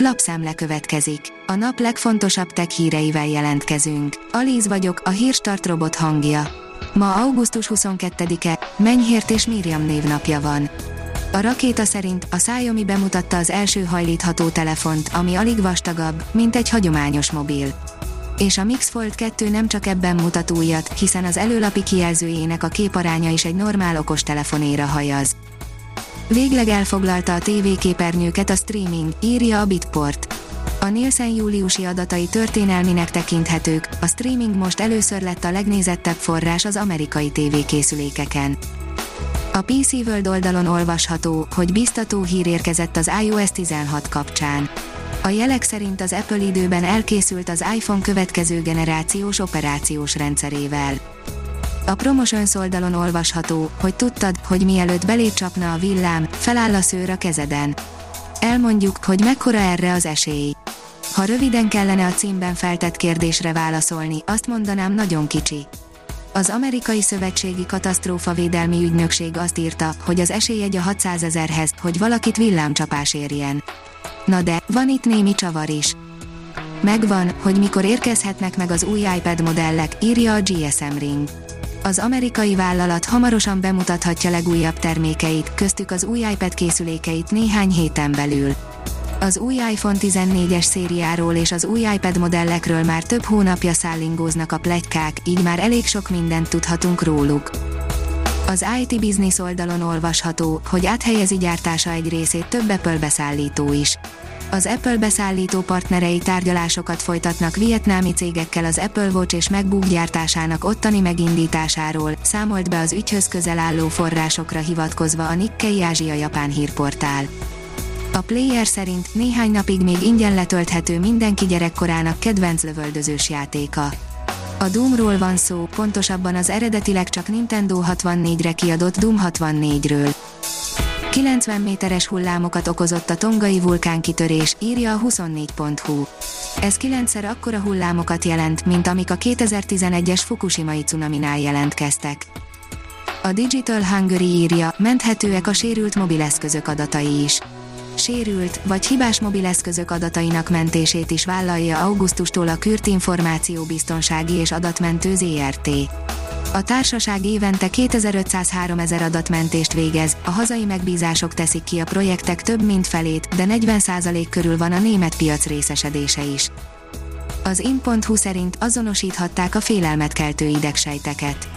Lapszemle következik. A nap legfontosabb tech híreivel jelentkezünk. Alíz vagyok, a Hírstart robot hangja. Ma augusztus 22-e, Menyhért és Miriam névnapja van. A rakéta szerint a Xiaomi bemutatta az első hajlítható telefont, ami alig vastagabb, mint egy hagyományos mobil. És a Mix Fold 2 nem csak ebben mutat újat, hiszen az előlapi kijelzőjének a képaránya is egy normál okostelefonéra hajaz. Végleg elfoglalta a tévéképernyőket a streaming, írja a Bitport. A Nielsen júliusi adatai történelminek tekinthetők, a streaming most először lett a legnézettebb forrás az amerikai tévékészülékeken. A PC World oldalon olvasható, hogy biztató hír érkezett az iOS 16 kapcsán. A jelek szerint az Apple időben elkészült az iPhone következő generációs operációs rendszerével. A Promotions oldalon olvasható, hogy tudtad, hogy mielőtt beléd csapna a villám, feláll a szőr a kezeden. Elmondjuk, hogy mekkora erre az esély. Ha röviden kellene a címben feltett kérdésre válaszolni, azt mondanám, nagyon kicsi. Az Amerikai Szövetségi Katasztrófavédelmi Ügynökség azt írta, hogy az esélyegy a 600 000-hez, hogy valakit villámcsapás érjen. Na de, van itt némi csavar is. Megvan, hogy mikor érkezhetnek meg az új iPad modellek, írja a GSM Ring. Az amerikai vállalat hamarosan bemutathatja legújabb termékeit, köztük az új iPad készülékeit néhány héten belül. Az új iPhone 14-es szériáról és az új iPad modellekről már több hónapja szállingóznak a pletykák, így már elég sok mindent tudhatunk róluk. Az IT Business oldalon olvasható, hogy áthelyezi gyártása egy részét több Apple beszállító is. Az Apple beszállító partnerei tárgyalásokat folytatnak vietnámi cégekkel az Apple Watch és MacBook gyártásának ottani megindításáról, számolt be az ügyhöz közel álló forrásokra hivatkozva a Nikkei Ázsia-Japán hírportál. A Player szerint néhány napig még ingyen letölthető mindenki gyerekkorának kedvenc lövöldözős játéka. A Doomról van szó, pontosabban az eredetileg csak Nintendo 64-re kiadott Doom 64-ről. 90 méteres hullámokat okozott a tongai vulkánkitörés, írja a 24.hu. Ez 9-szer akkora hullámokat jelent, mint amik a 2011-es fukushimai cunaminál jelentkeztek. A Digital Hungary írja, menthetőek a sérült mobileszközök adatai is. Sérült vagy hibás mobileszközök adatainak mentését is vállalja augusztustól a Kürt Információ Biztonsági és Adatmentő ZRT. A társaság évente 2500-3000 adatmentést végez, a hazai megbízások teszik ki a projektek több mint felét, de 40% körül van a német piac részesedése is. Az In.hu szerint azonosíthatták a félelmet keltő idegsejteket.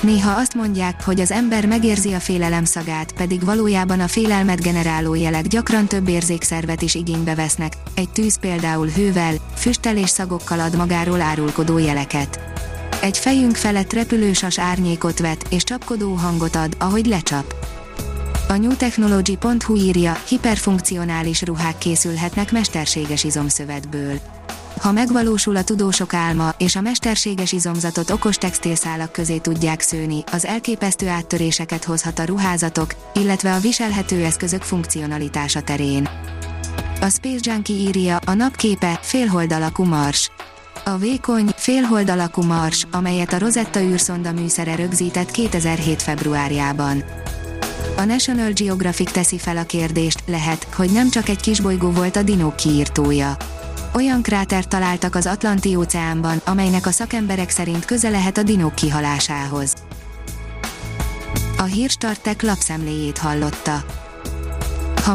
Néha azt mondják, hogy az ember megérzi a félelem szagát, pedig valójában a félelmet generáló jelek gyakran több érzékszervet is igénybe vesznek, egy tűz például hővel, füsttel és szagokkal ad magáról árulkodó jeleket. Egy fejünk felett repülősas árnyékot vet, és csapkodó hangot ad, ahogy lecsap. A newtechnology.hu írja, hiperfunkcionális ruhák készülhetnek mesterséges izomszövetből. Ha megvalósul a tudósok álma, és a mesterséges izomzatot okos textilszálak közé tudják szőni, az elképesztő áttöréseket hozhat a ruházatok, illetve a viselhető eszközök funkcionalitása terén. A Space Junkie írja, a napképe, félhold alakú mars. A vékony, félhold alakú mars, amelyet a Rosetta űrszonda műszere rögzített 2007. februárjában. A National Geographic teszi fel a kérdést, lehet, hogy nem csak egy kisbolygó volt a dinók kiirtója. Olyan krátert találtak az Atlanti-óceánban, amelynek a szakemberek szerint köze lehet a dinók kihalásához. A Hírstart Tech lapszemléjét hallotta. Ha